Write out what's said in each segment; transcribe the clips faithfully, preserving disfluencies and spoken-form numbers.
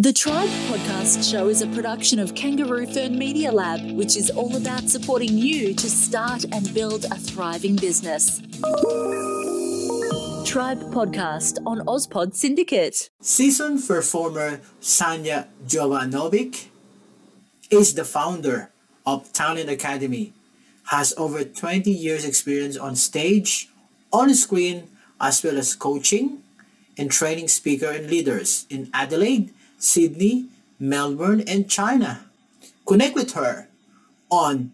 The Tribe Podcast Show is a production of Kangaroo Fern Media Lab, which is all about supporting you to start and build a thriving business. Tribe Podcast on OzPod Syndicate. Seasoned performer Sanya Jovanovic is the founder of Talent Academy, has over twenty years experience on stage, on screen, as well as coaching and training speaker and leaders in Adelaide, Sydney, Melbourne, and China. Connect with her on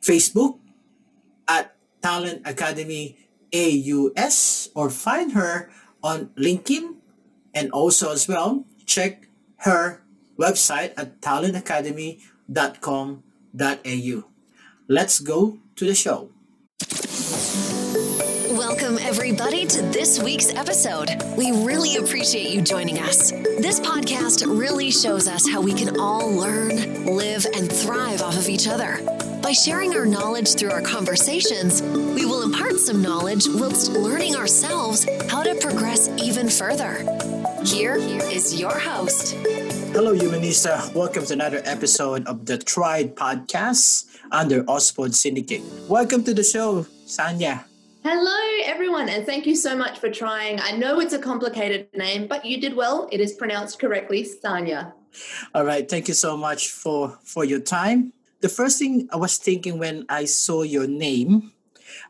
Facebook at Talent Academy A U S, or find her on LinkedIn, and also as well check her website at talent academy dot com dot a u. Let's go to the show. Welcome, everybody, to this week's episode. We really appreciate you joining us. This podcast really shows us how we can all learn, live, and thrive off of each other. By sharing our knowledge through our conversations, we will impart some knowledge whilst learning ourselves how to progress even further. Here is your host. Hello, UniSA. Welcome to another episode of the Tribe Podcast under OzPod Syndicate. Welcome to the show, Sanya. Hello, everyone, and thank you so much for trying. I know it's a complicated name, but you did well. It is pronounced correctly, Sanya. All right. Thank you so much for, for your time. The first thing I was thinking when I saw your name,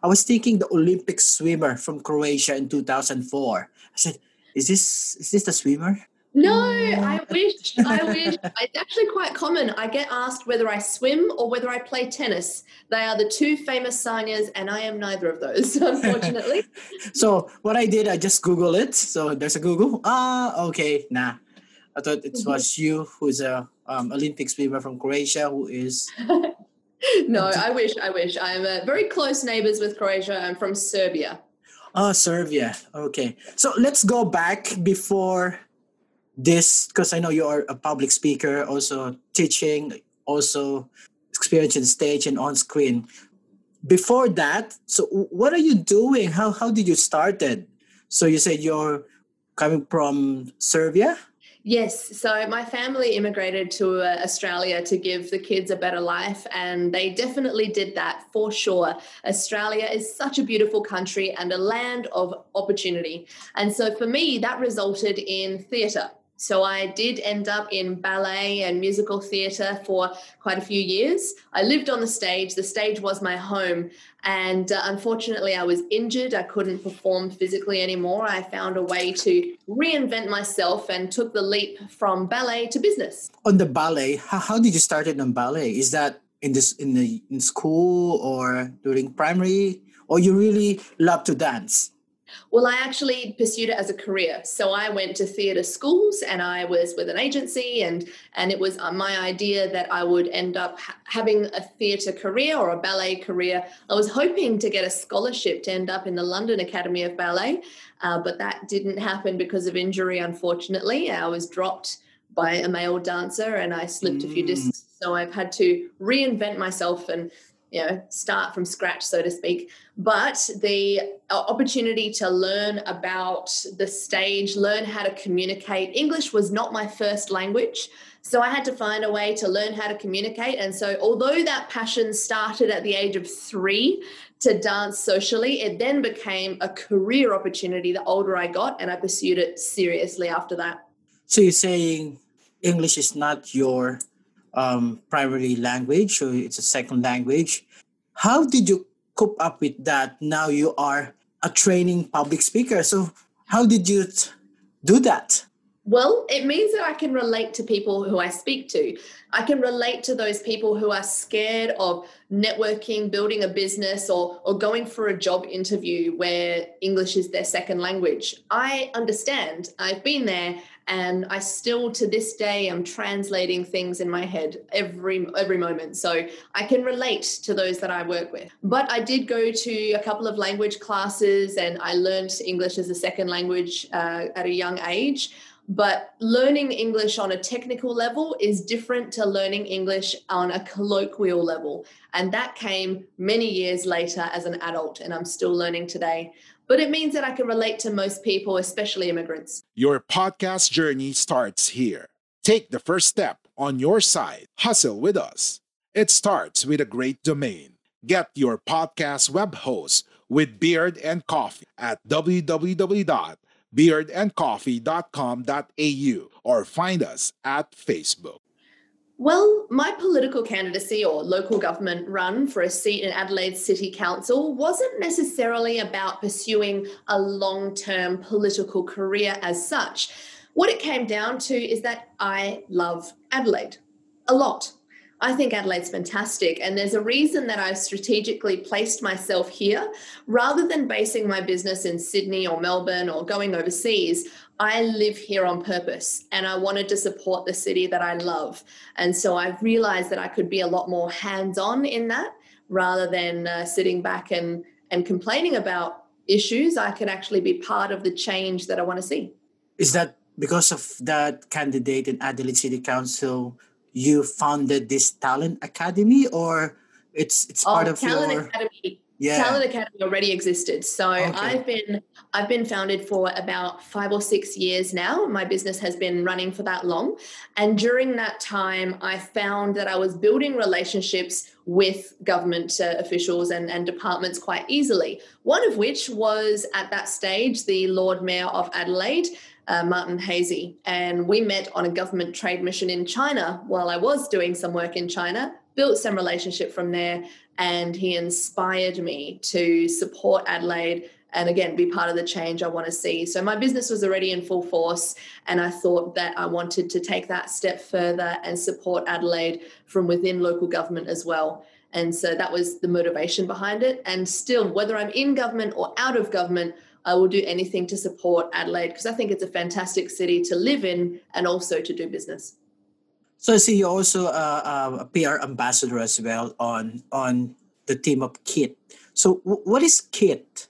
I was thinking the Olympic swimmer from Croatia in two thousand four. I said, is this is this the swimmer? No, I wish. I wish. It's actually quite common. I get asked whether I swim or whether I play tennis. They are the two famous Sanyas, and I am neither of those, unfortunately. So what I did, I just Googled it. So there's a Google. Ah, okay. Nah, I thought it was you, who's a um, Olympic swimmer from Croatia, who is. No, I wish. I wish. I'm uh, very close neighbors with Croatia. I'm from Serbia. Oh, Serbia. Okay. So let's go back before this, because I know you are a public speaker, also teaching, also experience on stage and on screen. Before that, so what are you doing? How how did you started? So you said you're coming from Serbia? Yes. So my family immigrated to uh, Australia to give the kids a better life, and they definitely did that for sure. Australia is such a beautiful country and a land of opportunity. And so for me, that resulted in theatre. So I did end up in ballet and musical theatre for quite a few years. I lived on the stage. The stage was my home. And uh, unfortunately, I was injured. I couldn't perform physically anymore. I found a way to reinvent myself and took the leap from ballet to business. On the ballet, how, how did you start it on ballet? Is that in this in the in school or during primary? Or you really love to dance? Well, I actually pursued it as a career. So I went to theatre schools, and I was with an agency, and, and it was my idea that I would end up ha- having a theatre career or a ballet career. I was hoping to get a scholarship to end up in the London Academy of Ballet, uh, but that didn't happen because of injury, unfortunately. I was dropped by a male dancer, and I slipped mm. a few discs. So I've had to reinvent myself and you know, start from scratch, so to speak. But the opportunity to learn about the stage, learn how to communicate. English was not my first language, so I had to find a way to learn how to communicate. And so although that passion started at the age of three to dance socially, it then became a career opportunity the older I got, and I pursued it seriously after that. So you're saying English is not your Um, primary language, so it's a second language. How did you cope up with that? Now you are a training public speaker. So how did you t- do that? Well, it means that I can relate to people who I speak to. I can relate to those people who are scared of networking, building a business, or, or going for a job interview where English is their second language. I understand. I've been there. And I still, to this day, am translating things in my head every every moment. So I can relate to those that I work with. But I did go to a couple of language classes and I learned English as a second language uh, at a young age. But learning English on a technical level is different to learning English on a colloquial level. And that came many years later as an adult, and I'm still learning today. But it means that I can relate to most people, especially immigrants. Your podcast journey starts here. Take the first step on your side. Hustle with us. It starts with a great domain. Get your podcast web host with Beard and Coffee at w w w dot beard and coffee dot com dot a u or find us at Facebook. Well, my political candidacy or local government run for a seat in Adelaide City Council wasn't necessarily about pursuing a long-term political career as such. What it came down to is that I love Adelaide a lot. I think Adelaide's fantastic, and there's a reason that I've strategically placed myself here. Rather than basing my business in Sydney or Melbourne or going overseas, I live here on purpose, and I wanted to support the city that I love. And so I realised that I could be a lot more hands-on in that rather than uh, sitting back and, and complaining about issues. I could actually be part of the change that I want to see. Is that because of that candidate in Adelaide City Council you founded this Talent Academy, or it's it's oh, part of Talent your... Academy. Yeah. Talent Academy already existed. So okay. I've been I've been founded for about five or six years now. My business has been running for that long. And during that time, I found that I was building relationships with government uh, officials and, and departments quite easily. One of which was, at that stage, the Lord Mayor of Adelaide, Uh, Martin Hazy, and we met on a government trade mission in China while I was doing some work in China, built some relationship from there, and he inspired me to support Adelaide and again be part of the change I want to see. So my business was already in full force, and I thought that I wanted to take that step further and support Adelaide from within local government as well. And so that was the motivation behind it. And still, whether I'm in government or out of government, I will do anything to support Adelaide because I think it's a fantastic city to live in and also to do business. So I see you're also a, a P R ambassador as well on on the team of KIT. So w- what is KIT?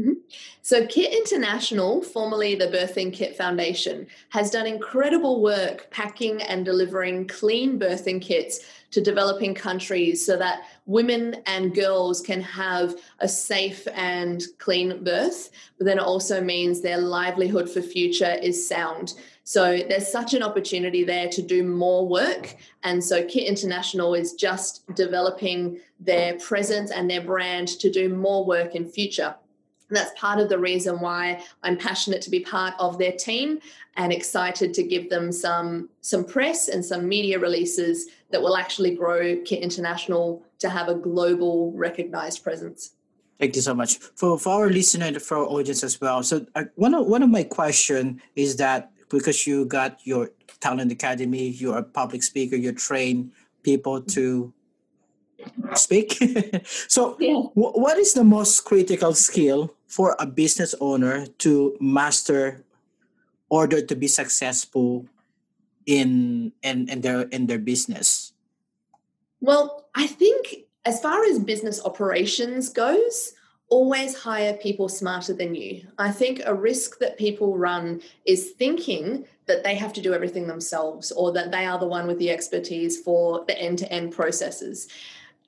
Mm-hmm. So KIT International, formerly the Birthing Kit Foundation, has done incredible work packing and delivering clean birthing kits to developing countries so that women and girls can have a safe and clean birth, but then it also means their livelihood for future is sound. So there's such an opportunity there to do more work. And so KIT International is just developing their presence and their brand to do more work in future. And that's part of the reason why I'm passionate to be part of their team and excited to give them some, some press and some media releases that will actually grow KIT International to have a global recognised presence. Thank you so much. For, for our listener and for our audience as well, so I, one, of, one of my question is that because you got your Talent Academy, you're a public speaker, you train people to speak. So yeah. w- what is the most critical skill for a business owner to master in order to be successful in in, in their in their business? Well, I think as far as business operations goes, always hire people smarter than you. I think a risk that people run is thinking that they have to do everything themselves or that they are the one with the expertise for the end-to-end processes.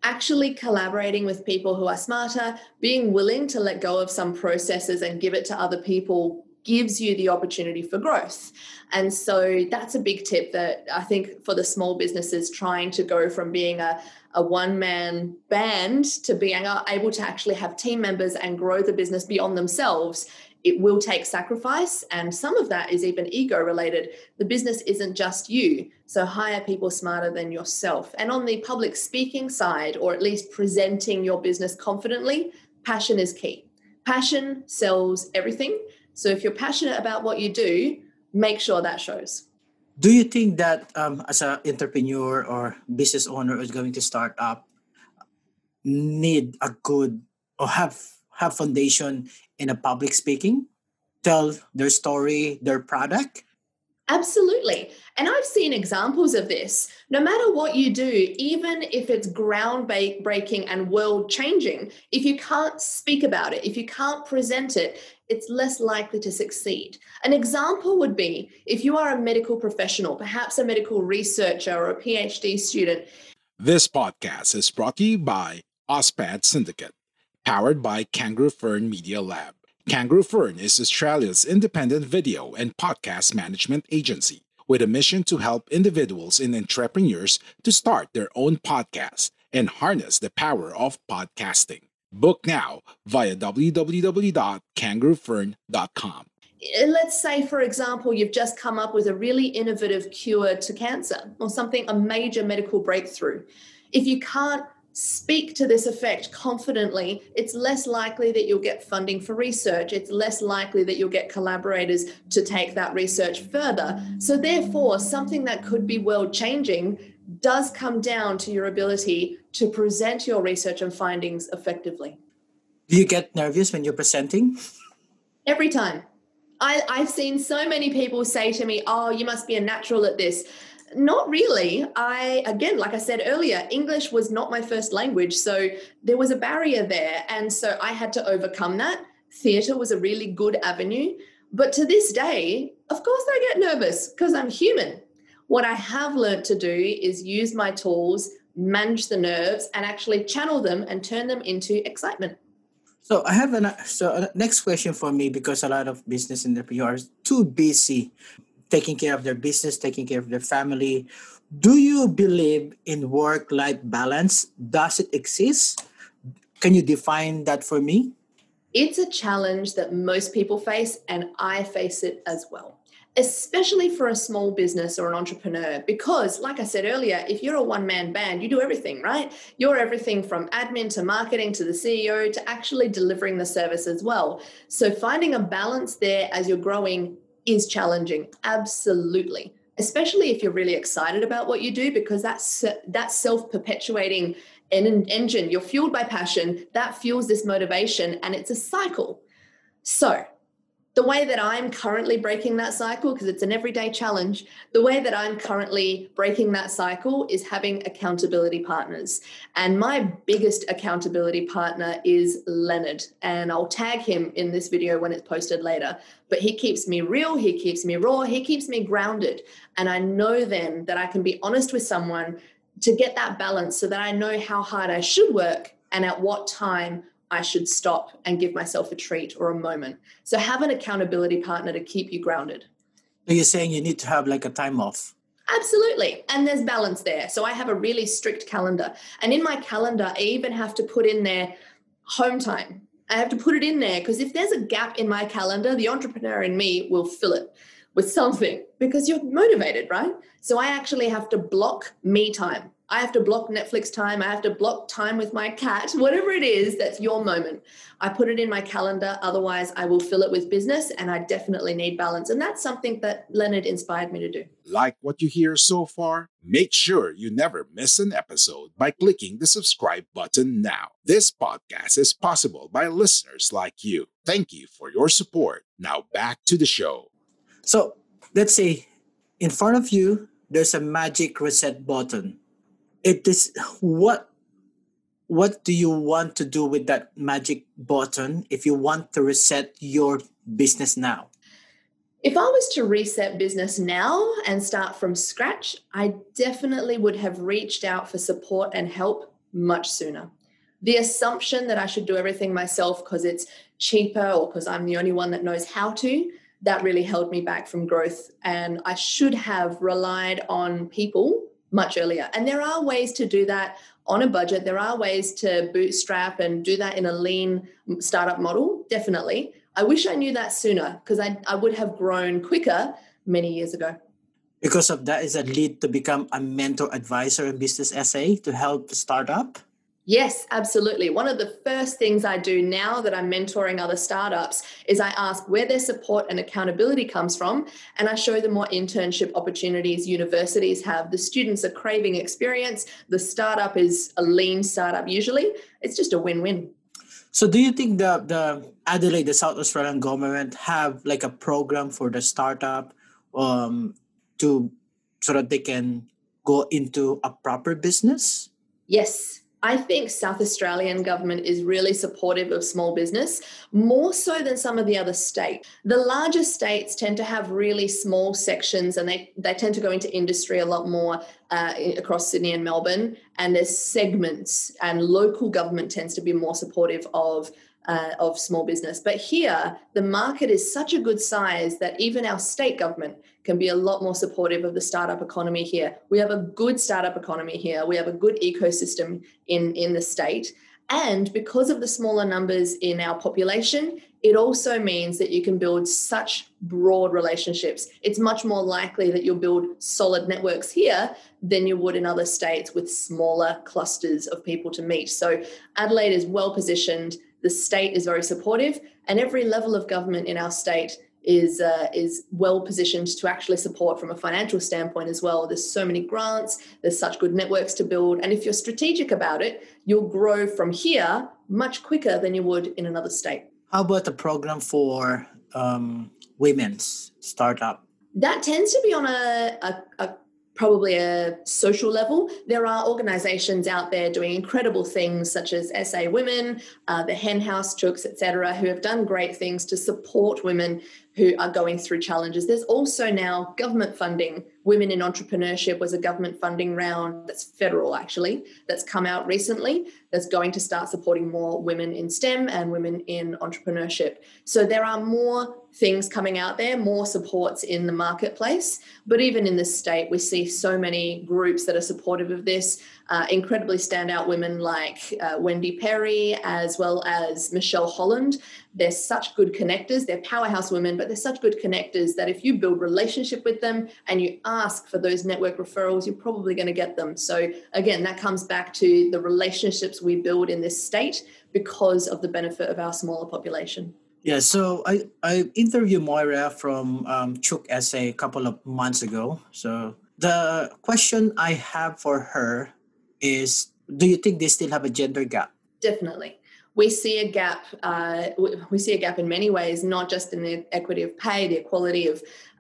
Actually collaborating with people who are smarter, being willing to let go of some processes and give it to other people gives you the opportunity for growth. And so that's a big tip that I think for the small businesses trying to go from being a, a one-man band to being able to actually have team members and grow the business beyond themselves, it will take sacrifice. And some of that is even ego related. The business isn't just you. So hire people smarter than yourself. And on the public speaking side, or at least presenting your business confidently, passion is key. Passion sells everything. So if you're passionate about what you do, make sure that shows. Do you think that um, as an entrepreneur or business owner who's going to start up, need a good or have have foundation in a public speaking, tell their story, their product? Absolutely. And I've seen examples of this. No matter what you do, even if it's groundbreaking and world-changing, if you can't speak about it, if you can't present it, it's less likely to succeed. An example would be if you are a medical professional, perhaps a medical researcher or a PhD student. This podcast is brought to you by OzPod Syndicate, powered by Kangaroo Fern Media Lab. Kangaroo Fern is Australia's independent video and podcast management agency with a mission to help individuals and entrepreneurs to start their own podcast and harness the power of podcasting. Book now via w w w dot kangaroo fern dot com. Let's say, for example, you've just come up with a really innovative cure to cancer or something, a major medical breakthrough. If you can't speak to this effect confidently, it's less likely that you'll get funding for research. It's less likely that you'll get collaborators to take that research further. So therefore, something that could be world-changing does come down to your ability to present your research and findings effectively. Do you get nervous when you're presenting? Every time. I, I've seen so many people say to me, oh, you must be a natural at this. Not really. I, again, like I said earlier, English was not my first language. So there was a barrier there. And so I had to overcome that. Theatre was a really good avenue. But to this day, of course, I get nervous because I'm human. What I have learned to do is use my tools, manage the nerves, and actually channel them and turn them into excitement. So I have an, so a next question for me, because a lot of business entrepreneurs are too busy taking care of their business, taking care of their family. Do you believe in work-life balance? Does it exist? Can you define that for me? It's a challenge that most people face, and I face it as well, especially for a small business or an entrepreneur, because like I said earlier, if you're a one-man band, you do everything, right? You're everything from admin to marketing to the C E O to actually delivering the service as well. So finding a balance there as you're growing is challenging, absolutely, especially if you're really excited about what you do, because that's that self-perpetuating engine. You're fueled by passion, that fuels this motivation, and it's a cycle. So the way that I'm currently breaking that cycle, because it's an everyday challenge, the way that I'm currently breaking that cycle is having accountability partners. And my biggest accountability partner is Leonard. And I'll tag him in this video when it's posted later. But he keeps me real, he keeps me raw, he keeps me grounded. And I know then that I can be honest with someone to get that balance so that I know how hard I should work and at what time I should stop and give myself a treat or a moment. So have an accountability partner to keep you grounded. So you're saying you need to have like a time off? Absolutely. And there's balance there. So I have a really strict calendar. And in my calendar, I even have to put in there home time. I have to put it in there because if there's a gap in my calendar, the entrepreneur in me will fill it with something because you're motivated, right? So I actually have to block me time. I have to block Netflix time. I have to block time with my cat, whatever it is, that's your moment. I put it in my calendar. Otherwise, I will fill it with business, and I definitely need balance. And that's something that Leonard inspired me to do. Like what you hear so far? Make sure you never miss an episode by clicking the subscribe button now. This podcast is possible by listeners like you. Thank you for your support. Now back to the show. So let's say in front of you, there's a magic reset button. It is what what do you want to do with that magic button if you want to reset your business now? If I was to reset business now and start from scratch, I definitely would have reached out for support and help much sooner. The assumption that I should do everything myself because it's cheaper or because I'm the only one that knows how to, that really held me back from growth. And I should have relied on people much earlier. And there are ways to do that on a budget. There are ways to bootstrap and do that in a lean startup model, definitely. I wish I knew that sooner because I, I would have grown quicker many years ago. Because of that, is a lead to become a mentor advisor in Business S A to help the startup? Yes, absolutely. One of the first things I do now that I'm mentoring other startups is I ask where their support and accountability comes from, and I show them what internship opportunities universities have. The students are craving experience. The startup is a lean startup usually. It's just a win-win. So do you think the, the Adelaide, the South Australian government have like a program for the startup um, to so that they can go into a proper business? Yes. I think South Australian government is really supportive of small business, more so than some of the other states. The larger states tend to have really small sections and they, they tend to go into industry a lot more uh, across Sydney and Melbourne, and there's segments, and local government tends to be more supportive of Uh, of small business. But here, the market is such a good size that even our state government can be a lot more supportive of the startup economy here. We have a good startup economy here. We have a good ecosystem in, in the state. And because of the smaller numbers in our population, it also means that you can build such broad relationships. It's much more likely that you'll build solid networks here than you would in other states with smaller clusters of people to meet. So Adelaide is well positioned. The state is very supportive, and every level of government in our state is uh, is well positioned to actually support from a financial standpoint as well. There's so many grants, there's such good networks to build. And if you're strategic about it, you'll grow from here much quicker than you would in another state. How about the program for um, women's startup? That tends to be on a, a, a probably a social level. There are organisations out there doing incredible things such as S A Women, uh, the Hen House Chooks, et cetera, who have done great things to support women who are going through challenges. There's also now government funding. Women in Entrepreneurship was a government funding round that's federal, actually, that's come out recently that's going to start supporting more women in STEM and women in entrepreneurship. So there are more things coming out there, more supports in the marketplace. But even in this state, we see so many groups that are supportive of this. Uh, incredibly standout women like uh, Wendy Perry, as well as Michelle Holland. They're such good connectors. They're powerhouse women, but they're such good connectors that if you build relationship with them and you ask for those network referrals, you're probably going to get them. So again, that comes back to the relationships we build in this state because of the benefit of our smaller population. Yeah, so I, I interviewed Moira from um, Chook S A a couple of months ago. So the question I have for her is, do you think they still have a gender gap? Definitely. We see a gap, uh, we see a gap in many ways, not just in the equity of pay, the equality of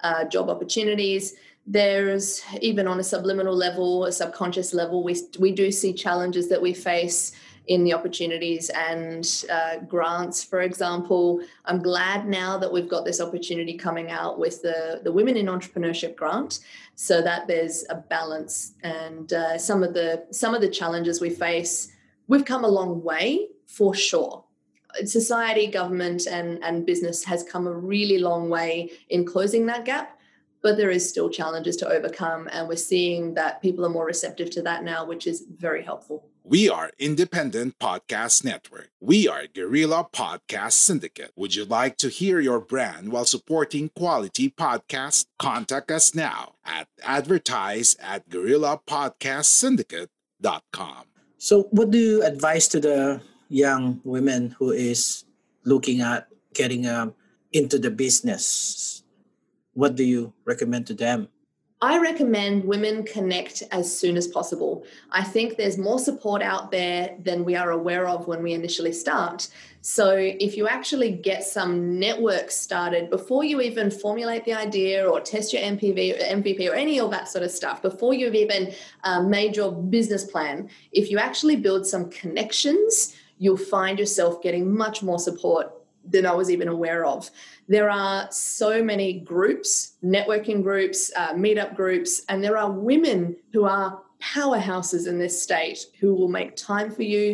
uh, job opportunities. There's even on a subliminal level, a subconscious level, we we do see challenges that we face in the opportunities and uh, grants, for example. I'm glad now that we've got this opportunity coming out with the, the Women in Entrepreneurship grant so that there's a balance. And uh, some of the some of the challenges we face, we've come a long way for sure. Society, government and, and business has come a really long way in closing that gap, but there is still challenges to overcome. And we're seeing that people are more receptive to that now, which is very helpful. We are Independent Podcast Network. We are Guerrilla Podcast Syndicate. Would you like to hear your brand while supporting quality podcasts? Contact us now at advertise at guerrilla podcast syndicate dot com. So what do you advise to the young women who is looking at getting um, into the business? What do you recommend to them? I recommend women connect as soon as possible. I think there's more support out there than we are aware of when we initially start. So if you actually get some networks started before you even formulate the idea or test your M P V, M V P or any of that sort of stuff, before you've even uh, made your business plan, if you actually build some connections, you'll find yourself getting much more support than I was even aware of. There are so many groups, networking groups, uh, meetup groups, and there are women who are powerhouses in this state who will make time for you,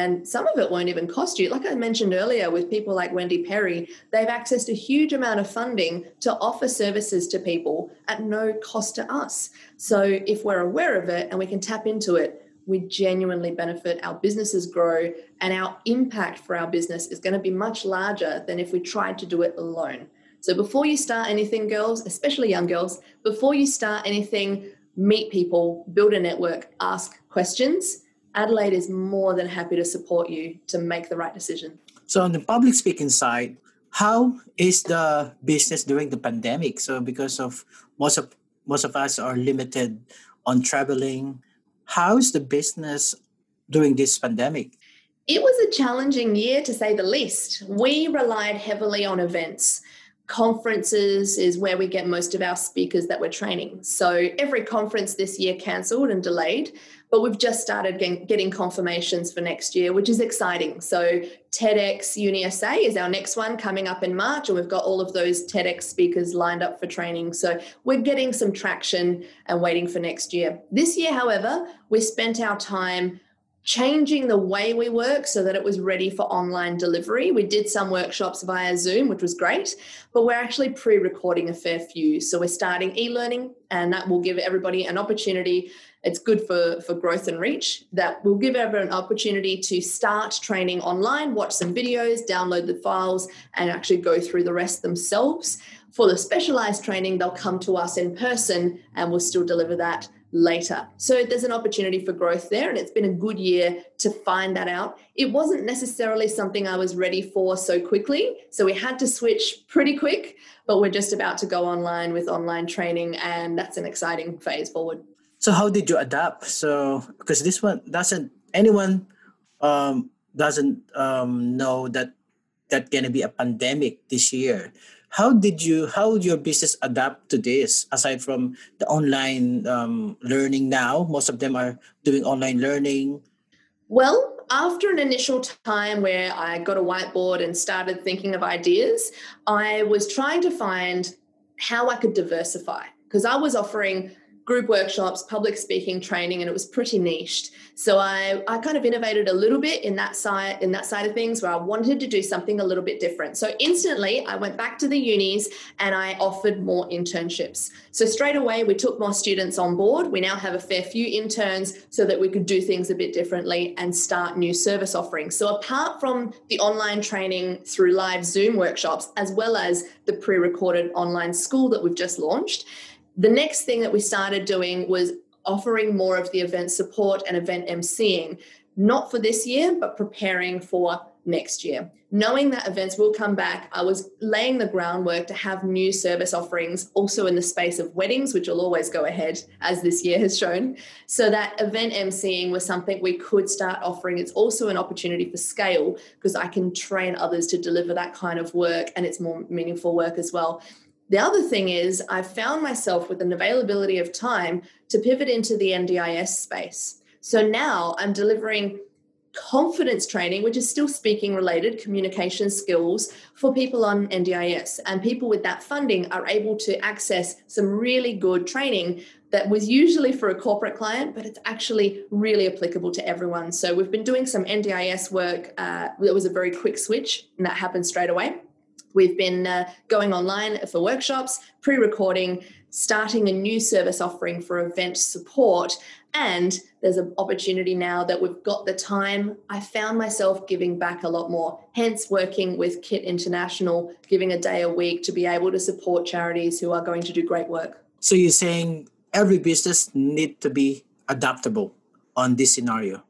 and some of it won't even cost you. Like I mentioned earlier with people like Wendy Perry, they've accessed a huge amount of funding to offer services to people at no cost to us. So if we're aware of it and we can tap into it, we genuinely benefit, our businesses grow, and our impact for our business is going to be much larger than if we tried to do it alone. So before you start anything, girls, especially young girls, before you start anything, meet people, build a network, ask questions. Adelaide is more than happy to support you to make the right decision. So on the public speaking side, how is the business during the pandemic? So because of most of most of us are limited on traveling, how's the business during this pandemic? It was a challenging year, to say the least. We relied heavily on events. Conferences is where we get most of our speakers that we're training. So every conference this year cancelled and delayed, but we've just started getting confirmations for next year, which is exciting. So TEDx UniSA is our next one coming up in March, and we've got all of those TEDx speakers lined up for training. So we're getting some traction and waiting for next year. This year, however, we spent our time changing the way we work so that it was ready for online delivery. We did some workshops via Zoom, which was great, but we're actually pre-recording a fair few. So we're starting e-learning, and that will give everybody an opportunity. It's good for, for growth and reach. That will give everyone an opportunity to start training online, watch some videos, download the files, and actually go through the rest themselves. For the specialized training, they'll come to us in person, and we'll still deliver that later. So there's an opportunity for growth there, and it's been a good year to find that out. It wasn't necessarily something I was ready for so quickly, so we had to switch pretty quick, but we're just about to go online with online training, and that's an exciting phase forward. So how did you adapt? So because this one doesn't, anyone um, doesn't um, know that that's going to be a pandemic this year. How did you, how would your business adapt to this? Aside from the online um, learning now, most of them are doing online learning. Well, after an initial time where I got a whiteboard and started thinking of ideas, I was trying to find how I could diversify, because I was offering group workshops, public speaking training, and it was pretty niched. So I, I kind of innovated a little bit in that side in that side of things, where I wanted to do something a little bit different. So instantly I went back to the unis and I offered more internships. So straight away we took more students on board. We now have a fair few interns so that we could do things a bit differently and start new service offerings. So apart from the online training through live Zoom workshops, as well as the pre-recorded online school that we've just launched, the next thing that we started doing was offering more of the event support and event emceeing, not for this year, but preparing for next year. Knowing that events will come back, I was laying the groundwork to have new service offerings also in the space of weddings, which will always go ahead, as this year has shown. So that event emceeing was something we could start offering. It's also an opportunity for scale, because I can train others to deliver that kind of work, and it's more meaningful work as well. The other thing is, I found myself with an availability of time to pivot into the N D I S space. So now I'm delivering confidence training, which is still speaking related, communication skills for people on N D I S, and people with that funding are able to access some really good training that was usually for a corporate client, but it's actually really applicable to everyone. So we've been doing some N D I S work. Uh, it was a very quick switch, and that happened straight away. We've been uh, going online for workshops, pre-recording, starting a new service offering for event support. And there's an opportunity now that we've got the time. I found myself giving back a lot more, hence working with K I T International, giving a day a week to be able to support charities who are going to do great work. So you're saying every business needs to be adaptable on this scenario?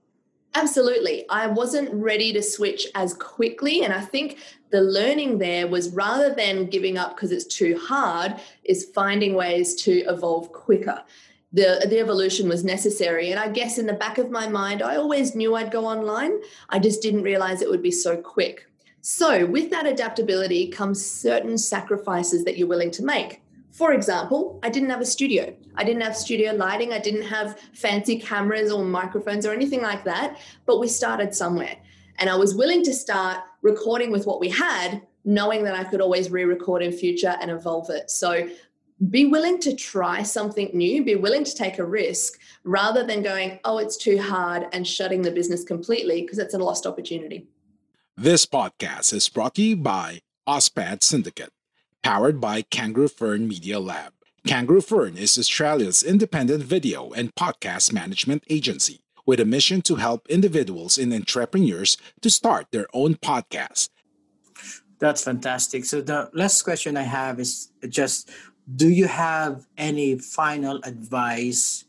Absolutely. I wasn't ready to switch as quickly. And I think the learning there was, rather than giving up because it's too hard, is finding ways to evolve quicker. The, the evolution was necessary. And I guess in the back of my mind, I always knew I'd go online. I just didn't realize it would be so quick. So with that adaptability comes certain sacrifices that you're willing to make. For example, I didn't have a studio. I didn't have studio lighting. I didn't have fancy cameras or microphones or anything like that, but we started somewhere. And I was willing to start recording with what we had, knowing that I could always re-record in future and evolve it. So be willing to try something new, be willing to take a risk, rather than going, oh, it's too hard, and shutting the business completely, because it's a lost opportunity. This podcast is brought to you by OzPod Syndicate, powered by Kangaroo Fern Media Lab. Kangaroo Fern is Australia's independent video and podcast management agency with a mission to help individuals and entrepreneurs to start their own podcast. That's fantastic. So the last question I have is just, do you have any final advice,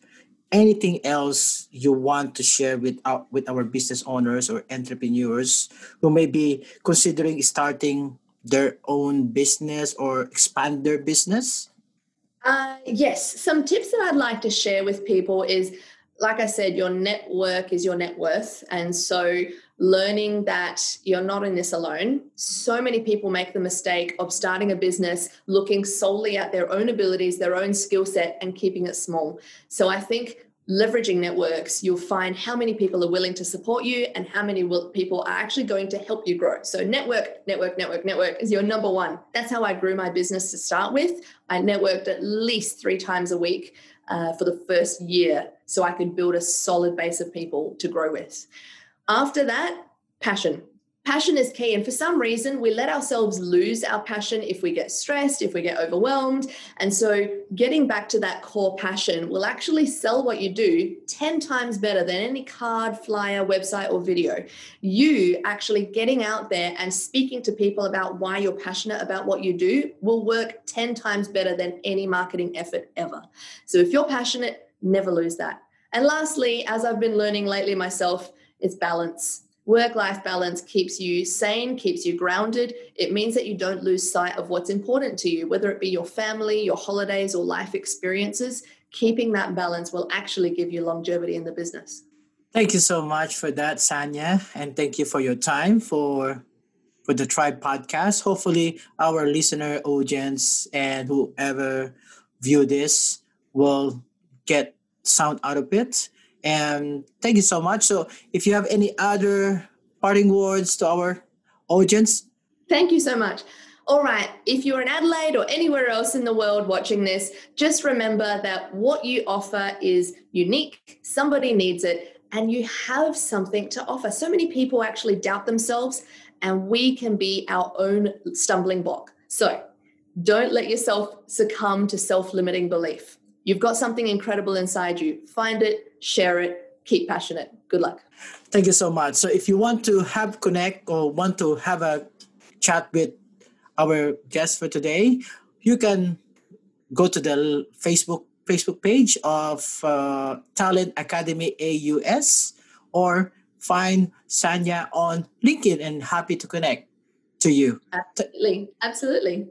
anything else you want to share with our, with our business owners or entrepreneurs who may be considering starting their own business or expand their business? Uh, yes. Some tips that I'd like to share with people is, like I said, your network is your net worth. And so learning that you're not in this alone. So many people make the mistake of starting a business looking solely at their own abilities, their own skill set, and keeping it small. So I think leveraging networks, you'll find how many people are willing to support you and how many will, people are actually going to help you grow. So network, network, network, network is your number one. That's how I grew my business to start with. I networked at least three times a week uh, for the first year so I could build a solid base of people to grow with. After that, passion. Passion is key. And for some reason, we let ourselves lose our passion if we get stressed, if we get overwhelmed. And so getting back to that core passion will actually sell what you do ten times better than any card, flyer, website, or video. You actually getting out there and speaking to people about why you're passionate about what you do will work ten times better than any marketing effort ever. So if you're passionate, never lose that. And lastly, as I've been learning lately myself, it's balance. Work-life balance keeps you sane, keeps you grounded. It means that you don't lose sight of what's important to you, whether it be your family, your holidays, or life experiences. Keeping that balance will actually give you longevity in the business. Thank you so much for that, Sanya. And thank you for your time for, for the Tribe podcast. Hopefully our listener audience and whoever view this will get sound out of it. And thank you so much. So if you have any other parting words to our audience. Thank you so much. All right. If you're in Adelaide or anywhere else in the world watching this, just remember that what you offer is unique. Somebody needs it and you have something to offer. So many people actually doubt themselves and we can be our own stumbling block. So don't let yourself succumb to self-limiting belief. You've got something incredible inside you. Find it, share it, keep passionate. Good luck. Thank you so much. So if you want to have connect or want to have a chat with our guest for today, you can go to the Facebook Facebook page of uh, Talent Academy A U S or find Sanya on LinkedIn and happy to connect to you. Absolutely. Absolutely.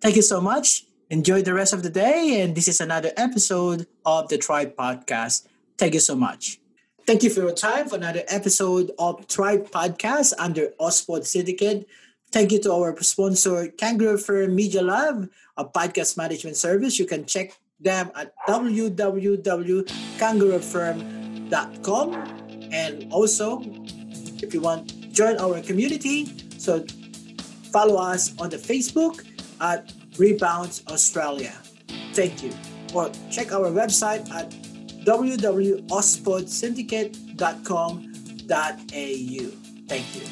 Thank you so much. Enjoy the rest of the day, and this is another episode of the Tribe Podcast. Thank you so much. Thank you for your time for another episode of Tribe Podcast under OzPod Syndicate. Thank you to our sponsor, Kangaroo Fern Media Lab, a podcast management service. You can check them at w w w dot kangaroo fern dot com. And also, if you want, join our community. So follow us on the Facebook at Rebounce Australia. Thank you. Or check our website at w w w dot ospod syndicate dot com dot a u. Thank you.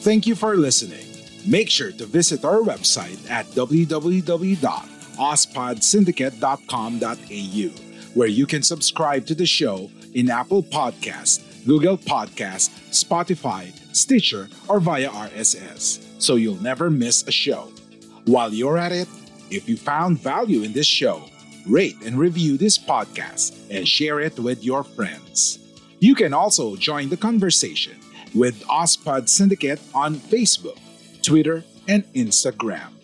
Thank you for listening. Make sure to visit our website at w w w dot ospod syndicate dot com dot a u, where you can subscribe to the show in Apple Podcasts, Google Podcasts, Spotify, Stitcher, or via R S S, so you'll never miss a show. While you're at it, if you found value in this show, rate and review this podcast and share it with your friends. You can also join the conversation with OzPod Syndicate on Facebook, Twitter, and Instagram.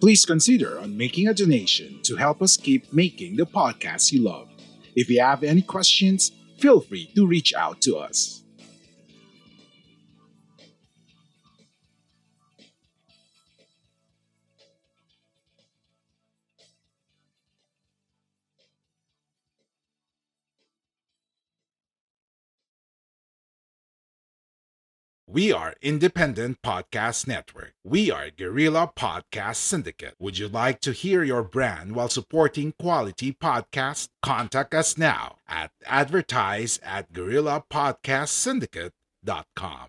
Please consider on making a donation to help us keep making the podcasts you love. If you have any questions, feel free to reach out to us. We are Independent Podcast Network. We are Guerrilla Podcast Syndicate. Would you like to hear your brand while supporting quality podcasts? Contact us now at advertise at guerrilla podcast syndicate dot com.